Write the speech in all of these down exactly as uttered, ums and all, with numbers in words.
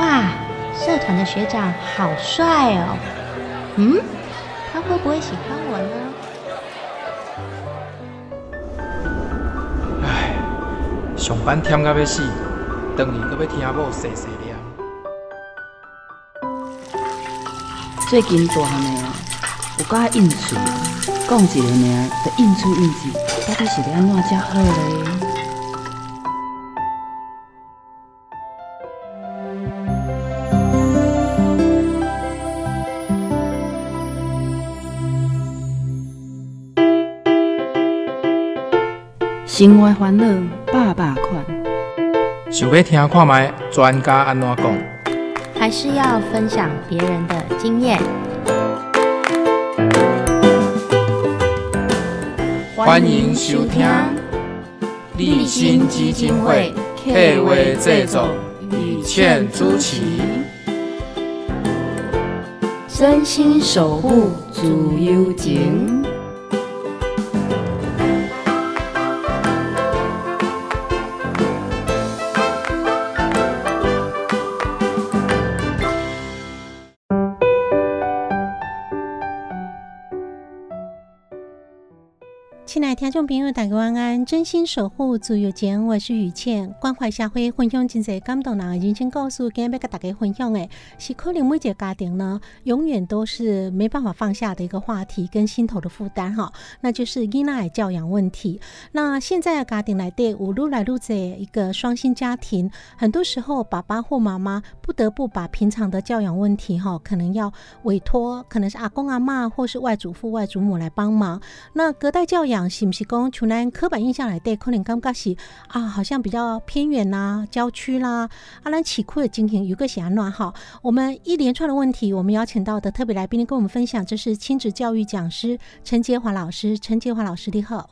哇，社团的学长好帅哦！嗯，他会不会喜欢我呢？唉，上班忝到要死，回去搁要听某碎碎念。最近大汉的啊，有够应酬，讲一个名，就应酬应酬，到底是要安怎才好嘞？ 生活烦恼百百款，想要听看卖专家安怎讲，还是要分享别人的经验。欢迎收听立新基金会客委制作，李倩主持，真心守护自由情。 亲爱的听众朋友，大家晚安！真心守护自由情，我是雨倩。关怀社会，分享真侪感动人的人生故事。今日要跟大家分享的，是可能每一个家庭呢，永远都是没办法放下的一个话题跟心头的负担哈，那就是囡仔的教养问题。那现在的家庭内底，有愈来愈侪一个双薪家庭，很多时候爸爸或妈妈不得不把平常的教养问题哈，可能要委托，可能是阿公阿嬤或是外祖父外祖母来帮忙。那隔代教养。 是不是讲，像咱刻板印象内底，可能感觉是啊，好像比较偏远啦、啊、郊区啦，啊，咱市区的情形有个啥乱哈？我们一连串的问题，我们邀请到的特别来宾跟我们分享，这是亲子教育讲师陈杰华老师。陈杰华老师，你好。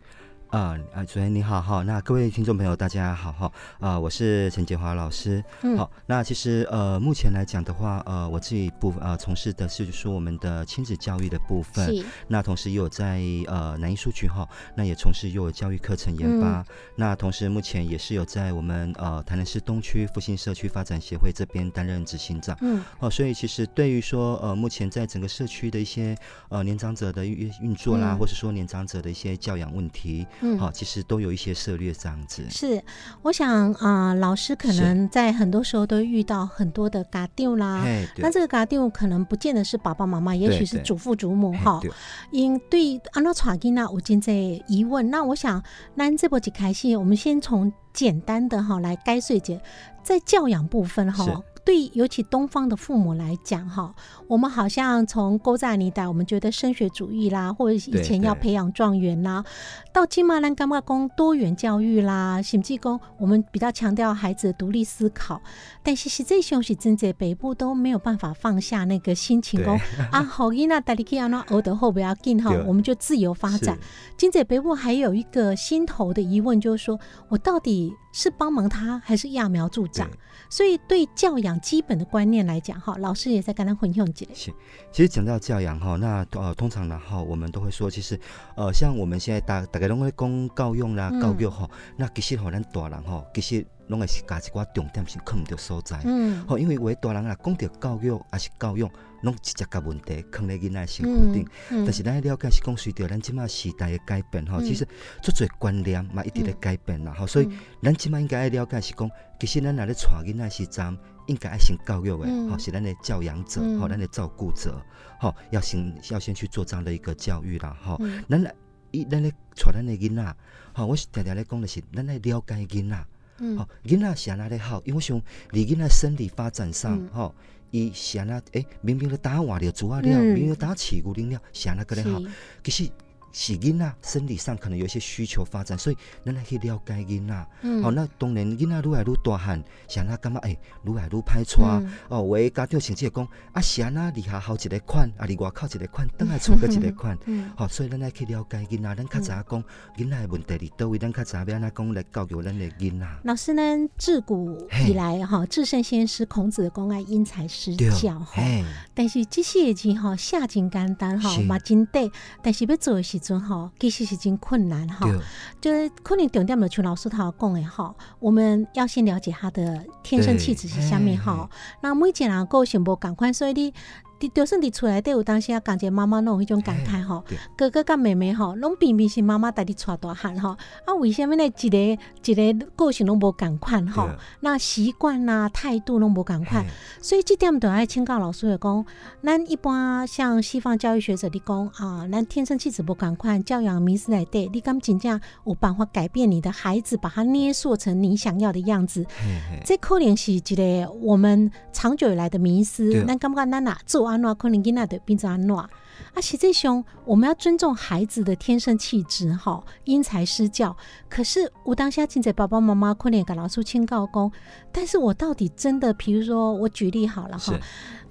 啊啊，主持人你好哈，那各位听众朋友大家好哈，啊，我是陈杰华老师。嗯，好，那其实呃，目前来讲的话，呃，我自己部呃从事的是就是说我们的亲子教育的部分，那同时也有在呃南一书局哈，那也从事幼儿教育课程研发，嗯、那同时目前也是有在我们呃台南市东区复兴社区发展协会这边担任执行长。嗯，哦、呃，所以其实对于说呃目前在整个社区的一些呃年长者的运运作啦，嗯、或是说年长者的一些教养问题。 嗯，好，其实都有一些策略这样子。是，我想啊、呃，老师可能在很多时候都遇到很多的家长啦。那这个家长可能不见得是爸爸妈妈，也许是祖父祖母哈。因对安怎带囡仔有真侪疑问。那我想，咱这波一开始，我们先从简单的哈来解释解，在教养部分哈。 对，尤其东方的父母来讲，哈，我们好像从古早年代，我们觉得升学主义啦，或者以前要培养状元啦，对对到今嘛，咱感觉讲多元教育啦，甚至讲我们比较强调孩子的独立思考。但是实际上是真侪北部都没有办法放下那个心情，讲啊，好囡仔带你去安那学得好不要紧哈，我们就自由发展。真侪北部还有一个心头的疑问，就是说我到底是帮忙他，还是揠苗助长？所以对教养。 基本的观念来讲，哈，老师也在跟他混用解。是，其实讲到教养哈，那呃，通常呢哈，我们都会说，其实呃，像我们现在大大家拢在讲教育啦、教育哈，那其实吼，咱大人吼，其实。 拢会是加一寡重点是看唔到所在，嗯，吼，因为有的大人啊，讲到教育也是教育，拢直接甲问题放咧囡仔身躯顶。嗯嗯、但是咱了解是讲，随着咱即马时代的改变吼，嗯、其实足侪观念嘛一直咧改变啦，吼、嗯，所以咱即马应该了解是讲，其实咱若咧带囡仔时阵，应该爱先教育的，吼、嗯，是咱的教养者，吼、嗯，咱的照顾者，吼，要先要先去做这样的一个教育啦，吼、嗯，咱来伊咱咧带咱的囡仔，吼，我是常常咧讲的是，咱来了解囡仔。 嗯，哦，囡仔是安那咧好，因为我想，离囡仔生理发展上，吼、嗯，伊、哦、是安那，诶、欸，明明咧打换了猪啊了，嗯、明明打饲牛奶了，是安那个咧好，其实。 是囡仔生理上可能有一些需求发展，所以咱来去了解囡仔。嗯、哦，那当然囡仔愈来愈大汉，像那感觉哎，愈、欸、来愈歹带。嗯、哦，有的家长甚至讲啊，像那离下校一个款，啊离外口一个款，等下厝个一个款。嗯，好、哦，所以咱来去了解囡仔，咱较早讲囡仔的问题伫倒位，咱较早要安怎讲来教育咱的囡仔。老师呢，自古以来哈，至圣先师孔子讲爱因材施教哈，但是这些事情哈，写真简单哈，嘛真短，但是要做的是。阵吼，其实是真困难哈。就是可能重点就像老师头讲的哈，我们要先了解他的天生气质是虾米哈。那每一个人个性无同款，所以你。就算在厝内底有当时啊，感觉妈妈拢有迄种感慨吼，哥哥甲妹妹吼，拢偏偏是妈妈带你带大汉吼。啊，为什么呢？一个一个个性拢无共款吼，那习惯呐、态度拢无共款，所以这点都要请教老师来讲。咱一般像西方教育学者，你讲啊，咱天生气质无共款，教养迷思内底，你敢真正有办法改变你的孩子，把他捏塑成你想要的样子？这可能是一个我们长久以来的迷思。咱感觉咱哪做？可能囡仔就变成安怎？啊，实际上我们要尊重孩子的天生气质，哈，因材施教。可是我当下现在爸爸妈妈可能给老师请教讲，但是我到底真的，比如说我举例好了哈，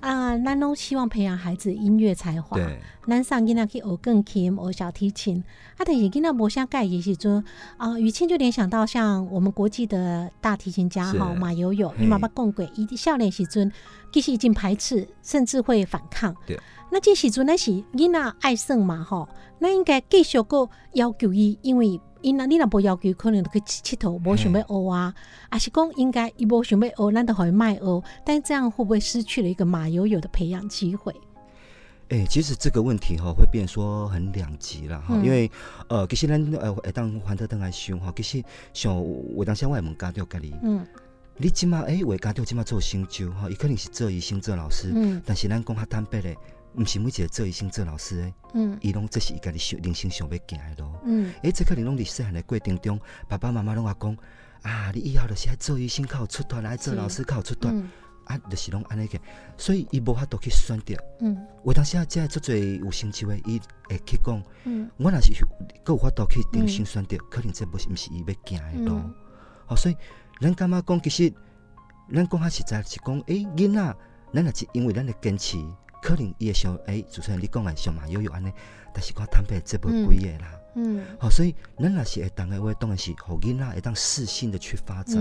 啊，咱都希望培养孩子音乐才华，咱上囡仔去学钢琴、学小提琴，啊，但是囡仔无啥概念时阵，啊，雨倩就联想到像我们国际的大提琴家哈马友友，你妈妈讲过，伊少年时阵其实已经排斥，甚至会反抗。对，那这时阵那是。囡仔爱耍嘛吼，那应该继续个要求伊，因为因啊，你若无要求，可能就去佚佗，无想要学啊，还是讲应该伊无想要学，咱就可以卖学，但这样会不会失去了一个马友友的培养机会？哎、欸，其实这个问题哈、喔，会变说很两极啦哈、嗯，因为呃，其实咱呃，当反倒当来想哈，其实像我当下我也问家长家己，嗯。你即马哎，为家长即马做成就哈，伊可能是做医生、做老师，嗯、但是咱讲较坦白嘞。不是每一个做医生、做老师的，嗯，伊拢这是伊家己人生想要行的路，嗯，哎、欸，这可能拢伫细汉的过程中，爸爸妈妈拢话讲，啊，你以后就是爱做医生，较有出头；来做老师，较有出头、嗯，啊，就是拢安尼个，所以伊无法度去选择，嗯，有当时啊，真系足侪有成就的，伊会去讲，嗯，我若是佫有法度去重新选择、嗯，可能这无是毋是伊要行的路，嗯、哦，所以咱感觉讲，其实咱讲较实在是讲，哎、欸，囡仔，咱也是因为咱的坚持。可能伊会想，哎、欸，主持人你讲的像马友友安尼，但是我坦白这无几个啦，嗯，好、嗯哦，所以咱若是会当的话，当然是互囡仔会当适性的去发展，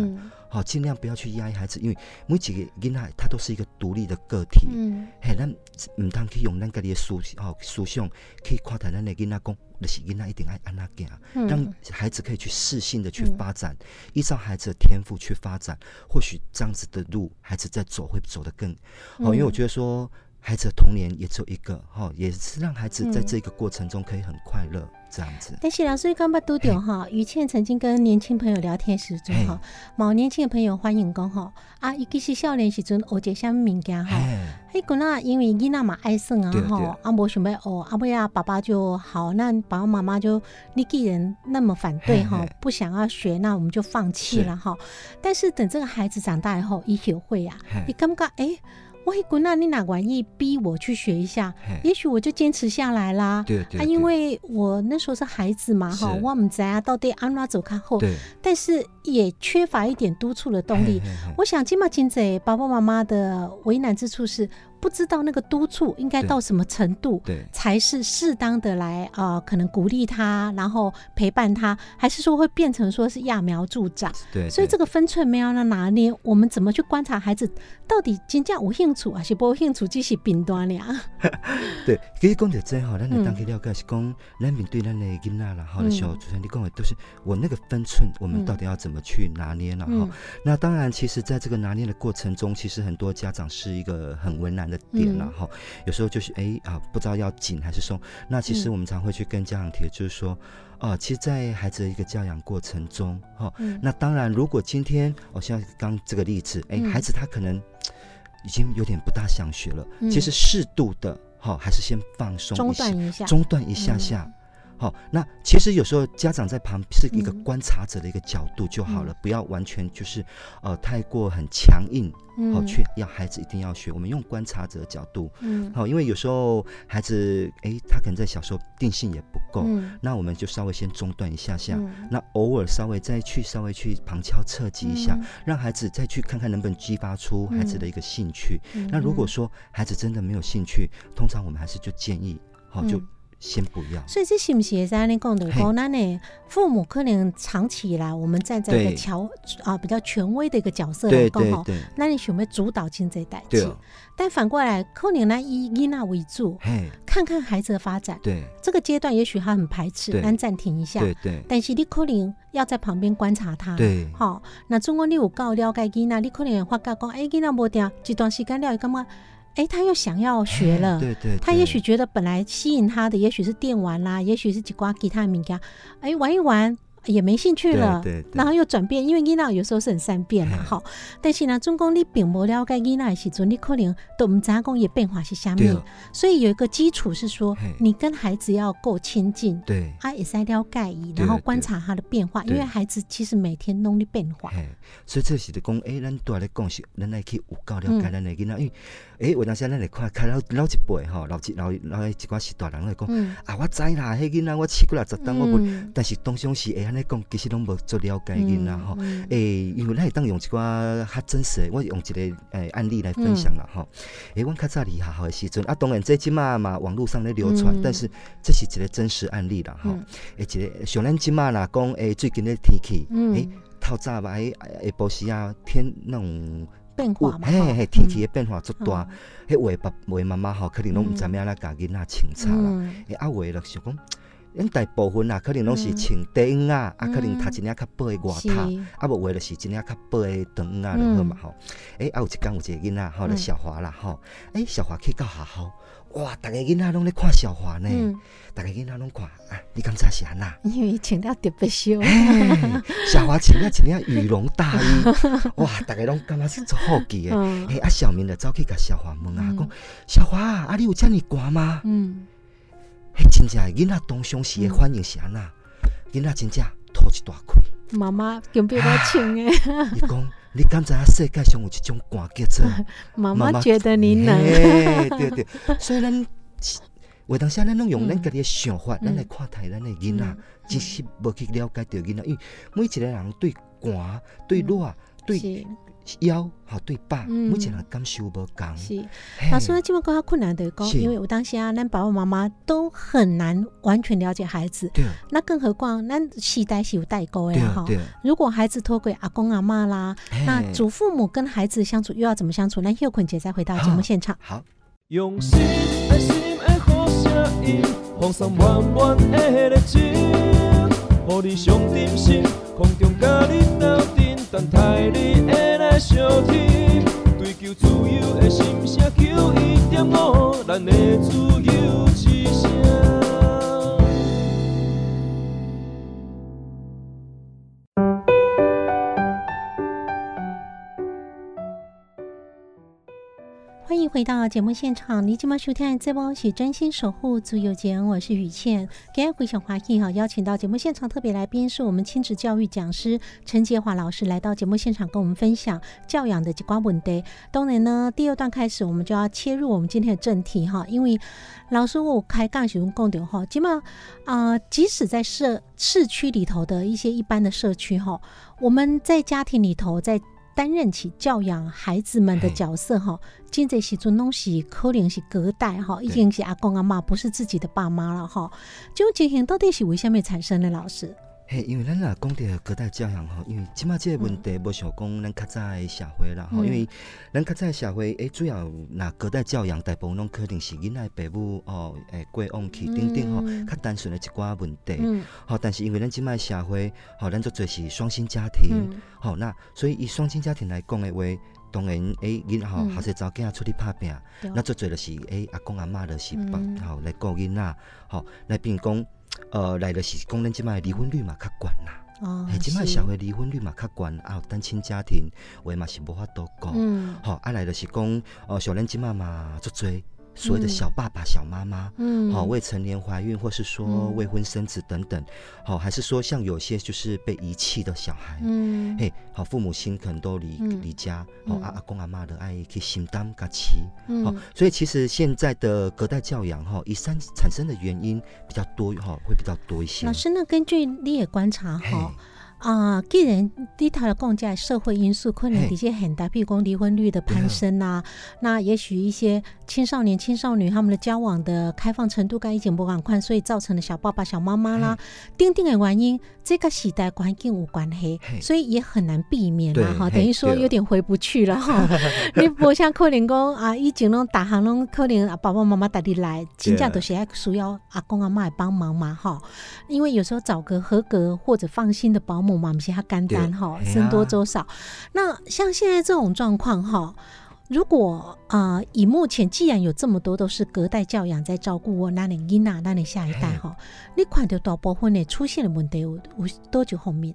好、嗯，尽、哦、量不要去压抑孩子，因为每一个囡仔他都是一个独立的个体，嗯，嘿，咱唔通去用咱家己的思哦思想去看待咱的囡仔讲，就是囡仔一定爱安那行，让孩子可以去适性的去发展、嗯，依照孩子的天赋去发展，或许这样子的路，孩子在走会走得更，哦，因为我觉得说。孩子的童年也只有一个，也是让孩子在这个过程中可以很快乐、嗯、这样子。但是老师刚刚都讲哈，雨倩曾经跟年轻朋友聊天时中哈，某年轻的朋友欢迎讲哈，啊，尤其是少年时阵学些什么物件哈，哎，可能因为囡仔嘛爱耍啊哈，啊，无想要学，啊，尾啊，爸爸就好，那爸爸妈妈就你既然那么反对哈，不想要学，那我们就放弃了哈。但是等这个孩子长大以后，伊学会啊，你感觉哎。欸我迄阵啊，你哪愿意逼我去学一下？也许我就坚持下来啦。对 对, 對。啊，因为我那时候是孩子嘛，哈，我唔知啊，到底安怎走较好。对。但是也缺乏一点督促的动力。嘿嘿嘿我想，今嘛今仔爸爸妈妈的为难之处是。不知道那个督促应该到什么程度才是适当的来、呃、可能鼓励他然后陪伴他还是说会变成说是揠苗助长对对所以这个分寸没有那拿捏我们怎么去观察孩子到底真正有兴趣还是没兴趣只是片段而已对其实说到这个我们可以了解是说我们面对我们的孩子啦、嗯、像主持人你说的都是我那个分寸我们到底要怎么去拿捏啦、嗯、那当然其实在这个拿捏的过程中其实很多家长是一个很为难的点啦、嗯、有时候就是哎啊，不知道要紧还是松。那其实我们常会去跟家长提的就是说，哦、嗯呃，其实，在孩子的一个教养过程中，哈、哦嗯，那当然，如果今天，哦，像刚这个例子，哎，孩子他可能已经有点不大想学了，嗯、其实适度的，哈、哦，还是先放松，中断一下，中断一下下。嗯好、哦，那其实有时候家长在旁是一个观察者的一个角度就好了，嗯、不要完全就是呃太过很强硬，好、哦、去要孩子一定要学。我们用观察者的角度，嗯，好、哦，因为有时候孩子哎他可能在小时候定性也不够，嗯、那我们就稍微先中断一下下，嗯、那偶尔稍微再去稍微去旁敲侧击一下、嗯，让孩子再去看看能不能激发出孩子的一个兴趣。嗯、那如果说孩子真的没有兴趣，通常我们还是就建议，好、哦、就。嗯先不要。所以这是不是也在那讲的？我们呢，父母可能长期以来，我们站在一个乔啊比较权威的一个角色来讲吼，那你想要主导经济代志，但反过来可能呢以囡仔为主，看看孩子的发展。对，这个阶段也许他很排斥，但暂停一下。对对。但是你可能要在旁边观察他。对。好，那中国你有够了解囡仔，你可能发觉讲，哎，囡仔无定这段时间了，干嘛？哎，他又想要学了，对 对, 对，他也许觉得本来吸引他的也许是电玩啦，也许是几挂吉他名家，哎，玩一玩也没兴趣了，对对对，然后又转变，因为囡仔有时候是很善变啦，好，但是呢，总共你并不了解囡仔的时阵，你可能都唔知讲伊变化是虾米，所以有一个基础是说，你跟孩子要够亲近，对，啊，也是了解伊，然后观察他的变化，因为孩子其实每天拢在变化，所以这是就讲，哎、欸，咱对来讲是，咱来去有够了解咱的囡仔，因为。诶、欸，有当时咱来看，看老老一辈吼，老一老老一寡是大人来讲、嗯，啊，我知啦，迄囡仔我饲过来十档，我无、嗯，但是当中是会安尼讲，其实拢无做了解囡仔吼。诶、嗯欸，因为咱会当用一寡较真实的，我用一个诶、欸、案例来分享啦吼。诶、嗯欸，我较早离学校的时阵，啊，当然这即马嘛网络上咧流传、嗯，但是这是一个真实案例啦吼。诶、嗯，一个像咱即马啦讲，诶、欸，最近的天气，诶、嗯欸，透早嘛，诶，下晡时啊，天那种。变化嘛，嘿嘿，天气的变化足大，迄话爸、话妈妈吼，可能拢唔知影啦，家囡仔清查啦，诶，啊话就想讲，因大部分啦，可能拢是穿短䘼啊，啊，可能他一领较薄的外套，啊，无话就是一领较薄的长䘼啊，就好嘛吼。诶，啊有一天有一个囡仔吼，咧小华啦吼，诶，小华去到学校，哇，大家囡仔拢咧看小华呢，大家囡仔拢看，啊，你敢知是安那？因为穿了特别少。小华穿了一件羽绒大衣，哇，大家拢感觉是足好奇的。哎，啊，小明就走去甲小华问啊，讲小华啊，啊，你有遮尼寒吗？嗯，迄真正囡仔当上时的反应是安那，囡仔真正吐一大块。妈妈准备要穿诶。伊讲。你刚才世界上有一种寒叫做妈妈觉得你冷，对对，所以咱有当时咱拢用咱家己的想法，咱来看待咱的囡仔，其实无去了解到囡仔，因为每一个人对寒、对热、对腰、好对爸，每一个人感受无同。是，那所以这么讲，困难的讲，因为有当时啊，咱爸爸妈妈都很难完全了解孩子，那更何况咱世代是有代沟的哈。如果孩子托给阿公阿嬷啦，那祖父母跟孩子相处又要怎么相处？那又坤姐再回到节目现场。好，用心爱心爱好声音，放松弯弯的热情，予你上点心，空中甲你斗阵，等待你的。相听，追求自由的心声，求一点五，咱的自由之声。欢迎回到节目现场，你今晚收听的这波是真心守护自由节，我是雨倩。今天非常欢迎邀请到节目现场特别来宾是我们亲子教育讲师陈洁华老师来到节目现场跟我们分享教养的一些问题。当然呢，第二段开始我们就要切入我们今天的正题哈，因为老师我开讲时讲到哈，今嘛啊，即使在社市区里头的一些一般的社区哈，我们在家庭里头在。担任起教养孩子们的角色哈，现在时阵拢是可能是隔代哈，已经是阿公阿嬷，不是自己的爸妈了哈。这种情形到底是为什么产生的？老师，嘿，因为咱若讲到隔代教养吼，因为即马即个问题无像讲咱较早的社会啦吼，嗯、因为咱较早的社会诶，主要若隔代教养大部分拢肯定是囡仔爸母哦诶过往去等等吼，较单纯的一寡问题。吼、嗯，但是因为咱即马社会吼，咱做侪是双薪家庭，吼、嗯、那所以以双薪家庭来讲的话。当然，诶、欸，囡吼，后生查囝出去打拼，那最侪就是诶、欸，阿公阿嬷就是帮吼、嗯、来顾囡仔，吼、喔、来变讲，呃，来就是讲咱即卖离婚率嘛较悬啦。哦，即摆社会离婚率嘛较悬，啊，单亲家庭话嘛是无法度顾，吼、嗯喔，啊来就是讲，哦、呃，像咱即卖嘛足侪。所谓的小爸爸、小妈妈，嗯，好、哦，未成年怀孕，或是说未婚生子等等，好、嗯哦，还是说像有些就是被遗弃的小孩，嗯，嘿，好、哦，父母亲可能都离离、嗯、家，好、哦，阿、嗯啊、阿公阿嬷的爱去承担家饲，好、哦，所以其实现在的隔代教养，哈、哦，以上产生的原因比较多，哈、哦，会比较多一些。老师，那根据你也观察，哈。啊、呃，既然你头来讲这社会因素，可能的确很大，比如讲离婚率的攀升呐、啊，那也许一些青少年、青少女他们的交往的开放程度跟以前不赶快，所以造成了小爸爸、小妈妈啦，丁丁的原因，这个时代环境有关系，所以也很难避免啦哈，等于说有点回不去了哈。你不像可能讲啊，以前拢大行拢可能爸爸妈妈带你来，真正都是爱需要阿公阿妈来帮忙嘛哈，因为有时候找个合格或者放心的保姆嘛，不是他干单哈，僧多粥少。那像现在这种状况哈。如果啊、呃，以目前既然有这么多都是隔代教养在照顾我，那你囡仔，那你下一代哈，你看到大部分的出现的问题有有多久方面？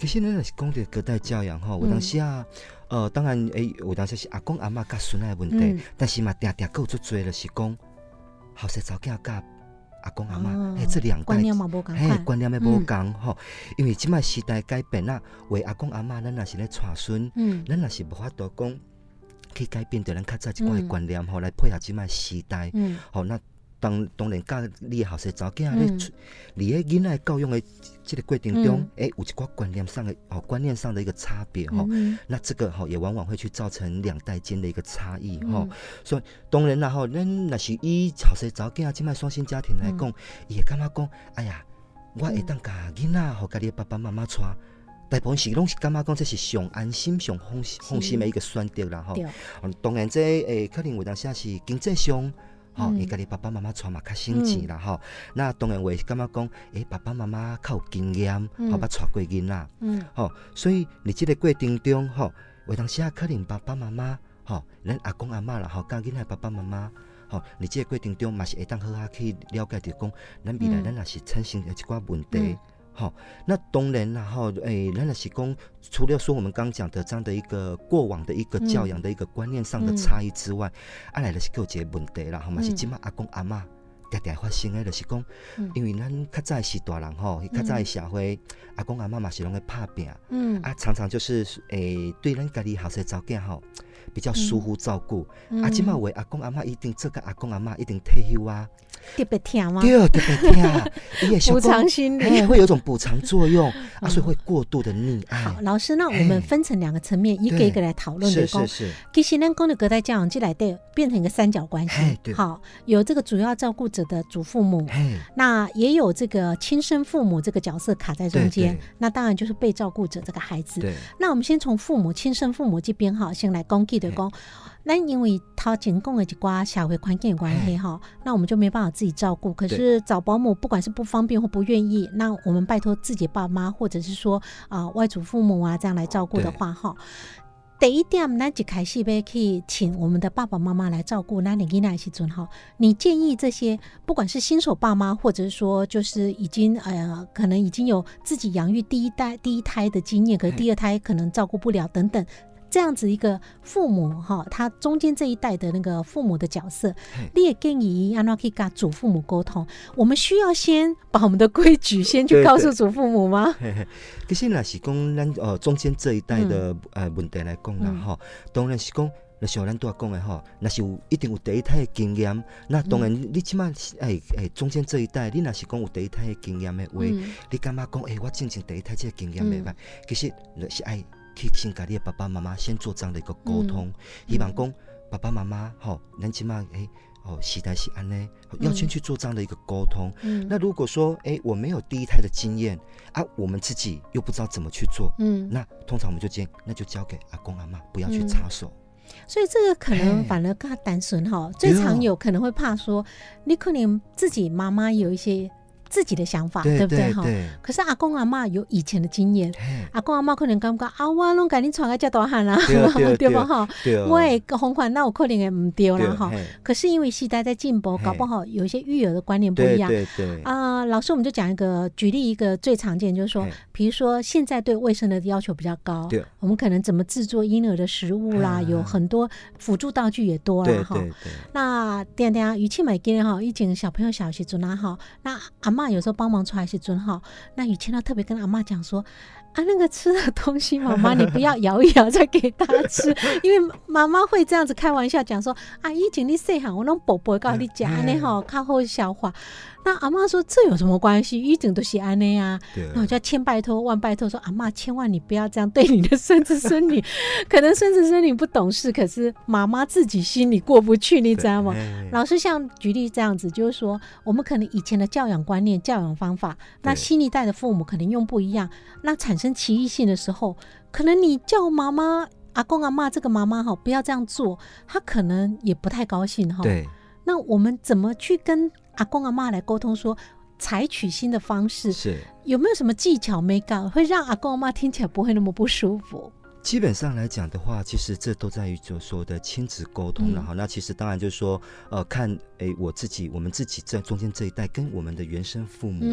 其实咱是讲到隔代教养哈，有当时啊，呃，当然诶，有当时是阿公阿嬷甲孙仔的问题，嗯、但是嘛，定定够足多就是讲，后生早嫁嫁。阿公阿妈，哎、哦，这两代观念嘛无同，哎，观念也无同吼。因为即卖时代改变啦，为阿公阿妈，咱也是咧带孙，咱也是无法度讲去改变着咱较早即款观念吼，来配合即卖时代。嗯，吼、哦，那当当然教你后生早囝咧，你喺囡仔教育的这个过程中，哎、嗯，有一寡观念上的哦，观念上的一个差别吼、嗯哦。那这个吼、哦、也往往会去造成两代间的一个差异吼、嗯哦。所以当然啦吼，恁若是以后生早囝即卖双薪家庭来讲，伊、嗯、会感觉讲，哎呀，我会当教囡仔，互家己爸爸妈妈带。大部分是拢是感觉讲，这是上安心、上放放心的一个选择啦吼。当然这诶、欸，可能有当时是经济上。吼、哦，伊家己爸爸妈妈带嘛较省钱啦吼、嗯哦。那当然话是感觉讲，诶、欸，爸爸妈妈较有经验，吼、嗯，捌带过囡仔，嗯，吼、哦，所以伫即个过程中吼，有当时啊可能爸爸妈妈，吼、哦，咱阿公阿嬷啦，吼，教囡仔爸爸妈妈。吼，你即个过程中嘛是会当好啊去了解着讲，咱未来咱也是产生了一寡问题。嗯嗯哦、那当然啦、啊，哈、哦，诶、欸，那那是讲，除了说我们刚讲的这样的一个过往的一个教养的一个观念上的差异之外，啊，来就是有一个问题啦，吼、嗯，嘛是即马阿公阿嬷常常发生的，就是讲、嗯，因为咱较早是大人吼，较早的社会，嗯、阿公阿嬷嘛是拢会拍拼，嗯，啊，常常就是诶、欸，对咱家己后生早囝吼。比较疏忽照顾、嗯，啊，即卖话阿公阿嬷一定做甲阿公阿嬷一定退休啊，特别疼吗？对，特别疼，伊也补偿心理，会有种补偿作用、嗯，啊，所以会过度的溺爱。好，老师，那我们分成两个层面，一个一个来讨论。是是是。其实咱讲的隔代教养即来对，变成一个三角关系。好，有这个主要照顾者的祖父母，那也有这个亲生父母这个角色卡在中间，那当然就是被照顾者这个孩子。那我们先从父母、亲生父母这边哈，先来攻击。对讲，那因为头前讲的一挂社会环境关系哈，那我们就没办法自己照顾。可是找保姆，不管是不方便或不愿意，那我们拜托自己爸妈，或者是说啊、呃、外祖父母啊这样来照顾的话哈，第一点，咱就开始要去请我们的爸爸妈妈来照顾。那你囡仔时阵哈，你建议这些不管是新手爸妈，或者是说就是已经呃可能已经有自己养育第一代第一胎的经验，可是第二胎可能照顾不了等等。这样子一个父母哈，他中间这一代的那个父母的角色，你也建议安怎去跟祖父母沟通？我们需要先把我们的规矩先去告诉祖父母吗？對對對其实那是讲咱哦中间这一代的、嗯呃、问题来讲啦哈、嗯，当然是讲。那像咱拄仔讲的吼，那是有一定有第一胎的经验。那当然，你即满哎哎中间这一代，你若是讲有第一胎的经验的话，嗯、你感觉讲哎、欸，我之前第一胎这个经验袂歹、嗯，其实是爱去先甲你的爸爸妈妈先做这样的一个沟通、嗯，希望讲爸爸妈妈吼，咱即满哎哦时代是安尼，要先去做这样的一个沟通、嗯。那如果说哎、欸、我没有第一胎的经验啊，我们自己又不知道怎么去做，嗯，那通常我们就建议那就交给阿公阿嬷，不要去插手。嗯所以这个可能反而更单纯哈，最常有可能会怕说，你可能自己妈妈有一些自己的想法， 对, 对不对哈？可是阿公阿嬷有以前的经验，阿公阿嬷可能感觉啊，我拢甲你传个遮大汉啦，对不哈？我也方法那有可能也唔对啦哈。可是因为时代在进步，搞不好有一些育儿的观念不一样。啊、呃，老师我们就讲一个举例，一个最常见就是说，比如说现在对卫生的要求比较高，我们可能怎么制作婴儿的食物啦，啊、有很多辅助道具也多啦哈。那点点语气买给哈，以前小朋友小时阵啦哈，那阿嬷有时候帮忙出来时阵哈，那雨谦呢特别跟阿嬷讲说：“啊，那个吃的东西妈妈你不要摇一摇再给他吃因为妈妈会这样子开玩笑讲说啊，以前你小时候我都薄薄告你吃、嗯、这样吼比较好消化，那阿嬤说这有什么关系，以前都是这样啊，那我就要千拜托万拜托说阿嬤千万你不要这样对你的孙子孙女可能孙子孙女不懂事，可是妈妈自己心里过不去你知道吗？老师像举例这样子，就是说我们可能以前的教养观念教养方法，那新一代的父母可能用不一样，那产生歧义性的时候，可能你叫妈妈阿公阿嬤这个妈妈不要这样做，她可能也不太高兴，对，那我们怎么去跟阿公阿嬤来沟通说采取新的方式，是有没有什么技巧没搞会让阿公阿嬤听起来不会那么不舒服？基本上来讲的话，其实这都在于就说的亲子沟通、嗯、然后那其实当然就是说呃，看诶我自己我们自己在中间这一代跟我们的原生父母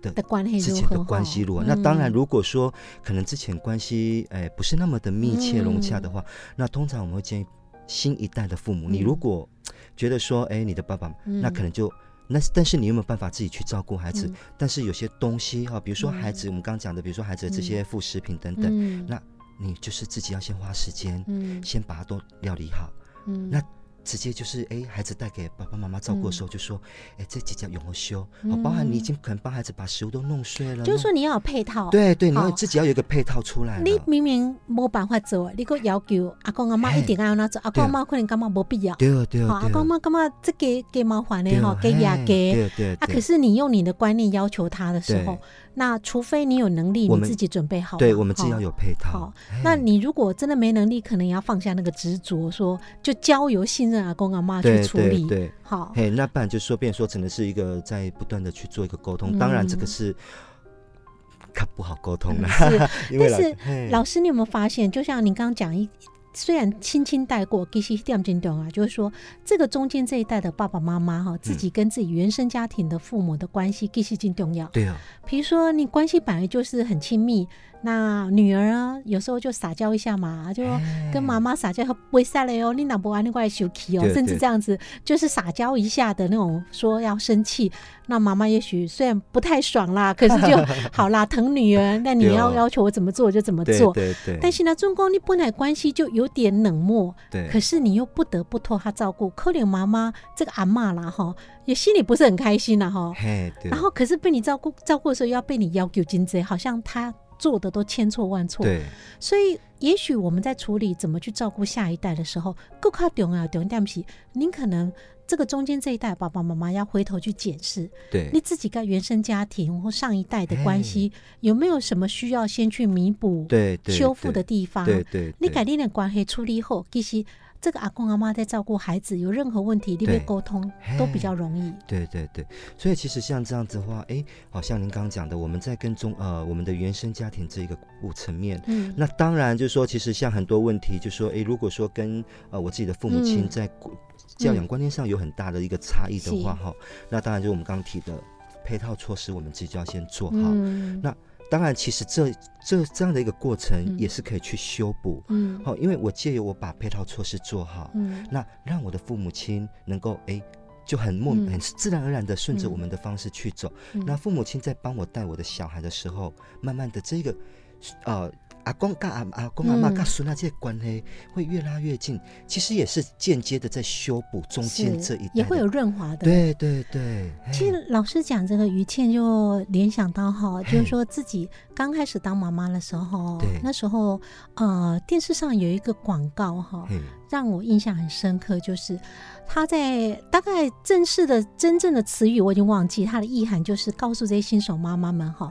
的、嗯、的关系之前的关系如何、嗯、那当然如果说可能之前关系诶不是那么的密切融洽的话、嗯、那通常我们会建议新一代的父母、嗯、你如果觉得说诶你的爸爸、嗯、那可能就那但是你有没有办法自己去照顾孩子、嗯、但是有些东西、啊、比如说孩子、嗯、我们刚刚讲的比如说孩子的这些副食品等等、嗯、那你就是自己要先花时间、嗯、先把它都料理好、嗯、那直接就是哎、欸，孩子带给爸爸妈妈照顾的时候就说哎、嗯欸，这几家有没修、嗯哦、包含你已经可能帮孩子把食物都弄碎了，就是说你要有配套，对对，你要自己要有一个配套出来，你明明没办法做你还要求阿公阿妈一定要怎么做，阿公阿妈可能感觉没必要，对对 对, 對、哦、阿公阿妈感觉这个太麻烦了，太压力，可是你用你的观念要求他的时候，那除非你有能力你自己准备好，对，我们自己要有配套、哦、那你如果真的没能力可能也要放下那个执着，说就交由信任阿公阿妈去处理，对对对，好，嘿，那不然就说变说只能是一个在不断的去做一个沟通、嗯、当然这个是它不好沟通啦、嗯、是但是老师你有没有发现就像您刚刚讲一虽然轻轻带过，其实那点很重要，就是说这个中间这一代的爸爸妈妈、哦、自己跟自己原生家庭的父母的关系、嗯、其实很重要，对啊，比如说你关系本来就是很亲密，那女儿啊有时候就撒娇一下嘛，就跟妈妈撒娇不可以了哦，你如果不然你会生气哦，甚至这样子就是撒娇一下的那种说要生气，那妈妈也许虽然不太爽啦，可是就好啦疼女儿，那你要要求我怎么做我就怎么做，对对对，但是呢中公你本来关系就有点冷漠，对，可是你又不得不托他照顾，可怜妈妈这个阿嬷啦吼也心里不是很开心啦吼，然后可是被你照顾照顾的时候要被你要求很多，好像他做的都千错万错，对，所以也许我们在处理怎么去照顾下一代的时候更重要，重点是您可能这个中间这一代爸爸妈妈要回头去检视，对你自己跟原生家庭或上一代的关系有没有什么需要先去弥补修复的地方，对对对对，你改变的关系处理后，其实这个阿公阿妈在照顾孩子有任何问题你被沟通都比较容易，对对对，所以其实像这样子的话哎，好像您刚刚讲的我们在跟中呃我们的原生家庭这一个层面、嗯、那当然就是说其实像很多问题就是说哎，如果说跟呃我自己的父母亲在教养观念上有很大的一个差异的话、嗯、那当然就是我们刚刚提的配套措施我们自己就要先做好、嗯、那当然其实这这这样的一个过程也是可以去修补、嗯哦、因为我借由我把配套措施做好、嗯、那让我的父母亲能够哎就很莫、嗯、很自然而然的顺着我们的方式去走、嗯、那父母亲在帮我带我的小孩的时候慢慢的这个呃阿公跟阿嬤跟孙子这些关系会越拉越近，其实也是间接的在修补中间这一代，也会有润滑的，对对对。其实老师讲这个于倩就联想到哈，就是说自己刚开始当妈妈的时候，那时候呃电视上有一个广告哈，让我印象很深刻，就是他在大概正式的真正的词语我已经忘记，他的意涵就是告诉这些新手妈妈们哈。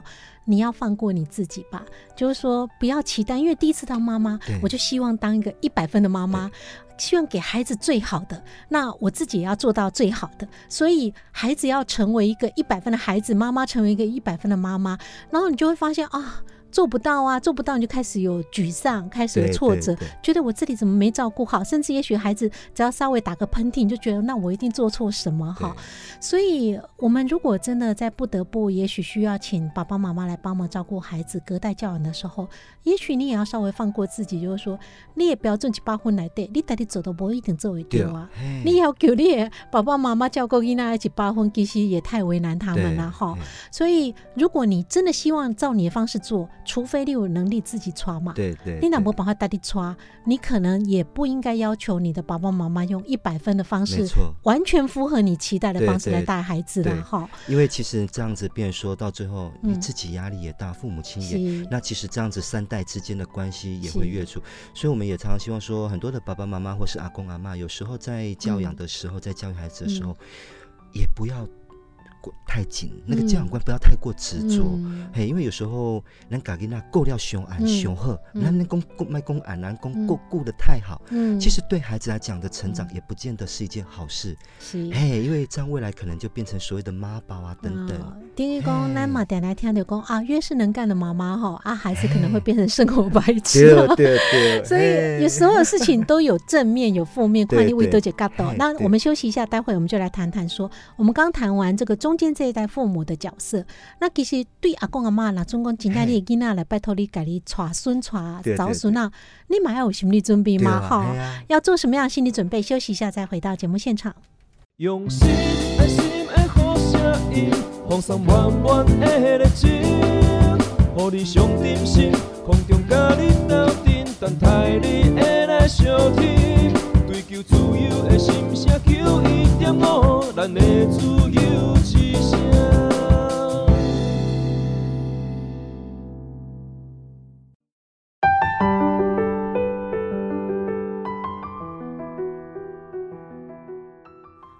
你要放过你自己吧，就是说不要期待，因为第一次当妈妈我就希望当一个一百分的妈妈，希望给孩子最好的，那我自己也要做到最好的，所以孩子要成为一个一百分的孩子，妈妈成为一个一百分的妈妈，然后你就会发现啊做不到啊做不到，你就开始有沮丧，开始有挫折，觉得我这里怎么没照顾好，甚至也许孩子只要稍微打个喷嚏你就觉得那我一定做错什么哈。所以我们如果真的在不得不也许需要请爸爸妈妈来帮忙照顾孩子隔代教养的时候，也许你也要稍微放过自己，就是说你也不要准备八分来对你带你走都不一定做一丢啊，你要求你的爸爸妈妈照顾你那一起八分其实也太为难他们了哈。所以如果你真的希望照你的方式做除非你有能力自己刷嘛，对 对, 对，你如果没办法带你刷，你可能也不应该要求你的爸爸妈妈用一百分的方式，完全符合你期待的方式来带孩子啦，哈。因为其实这样子变说到最后，你自己压力也大，嗯、父母亲也，那其实这样子三代之间的关系也会越处。所以我们也常常希望说，很多的爸爸妈妈或是阿公阿嬷，有时候在教养的时候，嗯、在教育孩子的时候，嗯、也不要太紧，那个教养观不要太过执着，嗯、因为有时候咱家己那过了上安上好，咱那讲卖讲安，咱讲过顾得太好，嗯，其实对孩子来讲的成长也不见得是一件好事，嗯、嘿，因为这样未来可能就变成所谓的妈宝啊等等。哦、等于讲咱嘛点来听着讲啊，越是能干的妈妈哈，啊孩子可能会变成生活白痴，对对对，所以有所有事情都有正面有负面，看你为多解角度。那我们休息一下，待会我们就来谈谈说，我们刚谈完这个中间这一代父母的角色，那其实对阿公阿嬷啦，总共真正你的囡仔来拜托你家己带孙带早孙啊，你嘛要有心理准备嘛，好、啊，要做什么样的心理准备？休息一下再回到节目现场。用心的心的好声音，放松弯弯的热情，予你上点心，空中甲你斗阵，等待你的来相听，追求自由的心声，求一点五，咱的自由。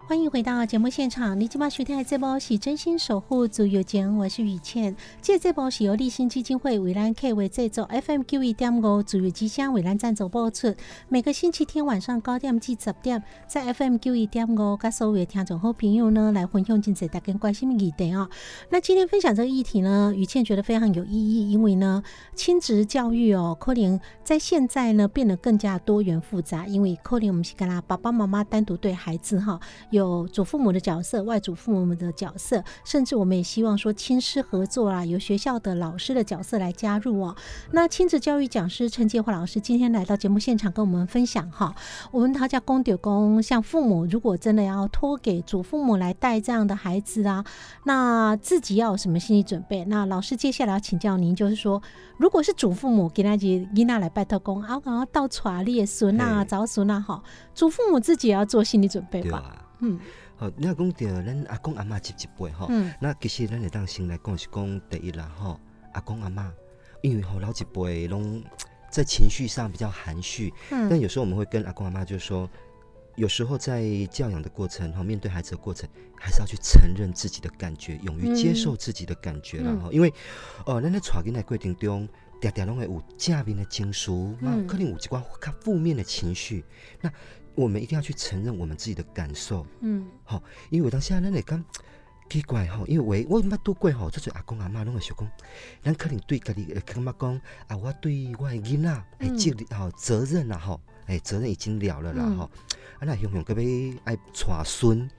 欢迎回到节目现场，你今晚收听的这部是真心守护自由节目，我是雨倩。这这部是由立新基金会为咱客为制作 F M 九十一点五 自由之声为咱赞助播出，每个星期天晚上九点至十点，在 F M 九十一点五 跟所有听众好朋友呢来分享很多大家关心的议题哦。那今天分享这个议题呢，雨倩觉得非常有意义，因为呢亲子教育哦，可能在现在呢变得更加多元复杂，因为可能我们是跟爸爸妈妈单独对孩子哈、哦、有。有祖父母的角色，外祖父母的角色，甚至我们也希望说亲师合作啦、啊，由学校的老师的角色来加入哦。那亲子教育讲师陈洁华老师今天来到节目现场跟我们分享哈，我们他家公丢公，像父母如果真的要托给祖父母来带这样的孩子啊，那自己要有什么心理准备？那老师接下来要请教您，就是说，如果是祖父母给那些囡仔来拜托公啊，然后到传你的孙啊、早孙啊哈，祖父母自己也要做心理准备吧。嗯，好，你若讲到咱阿公阿嬷这一辈吼，嗯、那其实咱会当先来讲是讲第一啦吼，阿公阿嬷，因为吼老一辈拢在情绪上比较含蓄，嗯、但有时候我们会跟阿公阿嬷就说，有时候在教养的过程哈，面对孩子的过程，还是要去承认自己的感觉，勇于接受自己的感觉啦吼、嗯，因为哦，咱咧带囡仔过程中。常常都会有正面的情绪，嗯、可能有一些较负面的情绪，那我们一定要去承认我们自己的感受，嗯，好，因为有当时我们会感奇怪吼，因为我我捌拄过吼，即阵阿公阿嬷拢会想讲，咱可能对家己会感觉讲，啊，我对我的囡仔诶责任吼责任啦吼，诶责任已经了了啦吼，啊那雄雄个要爱带孙。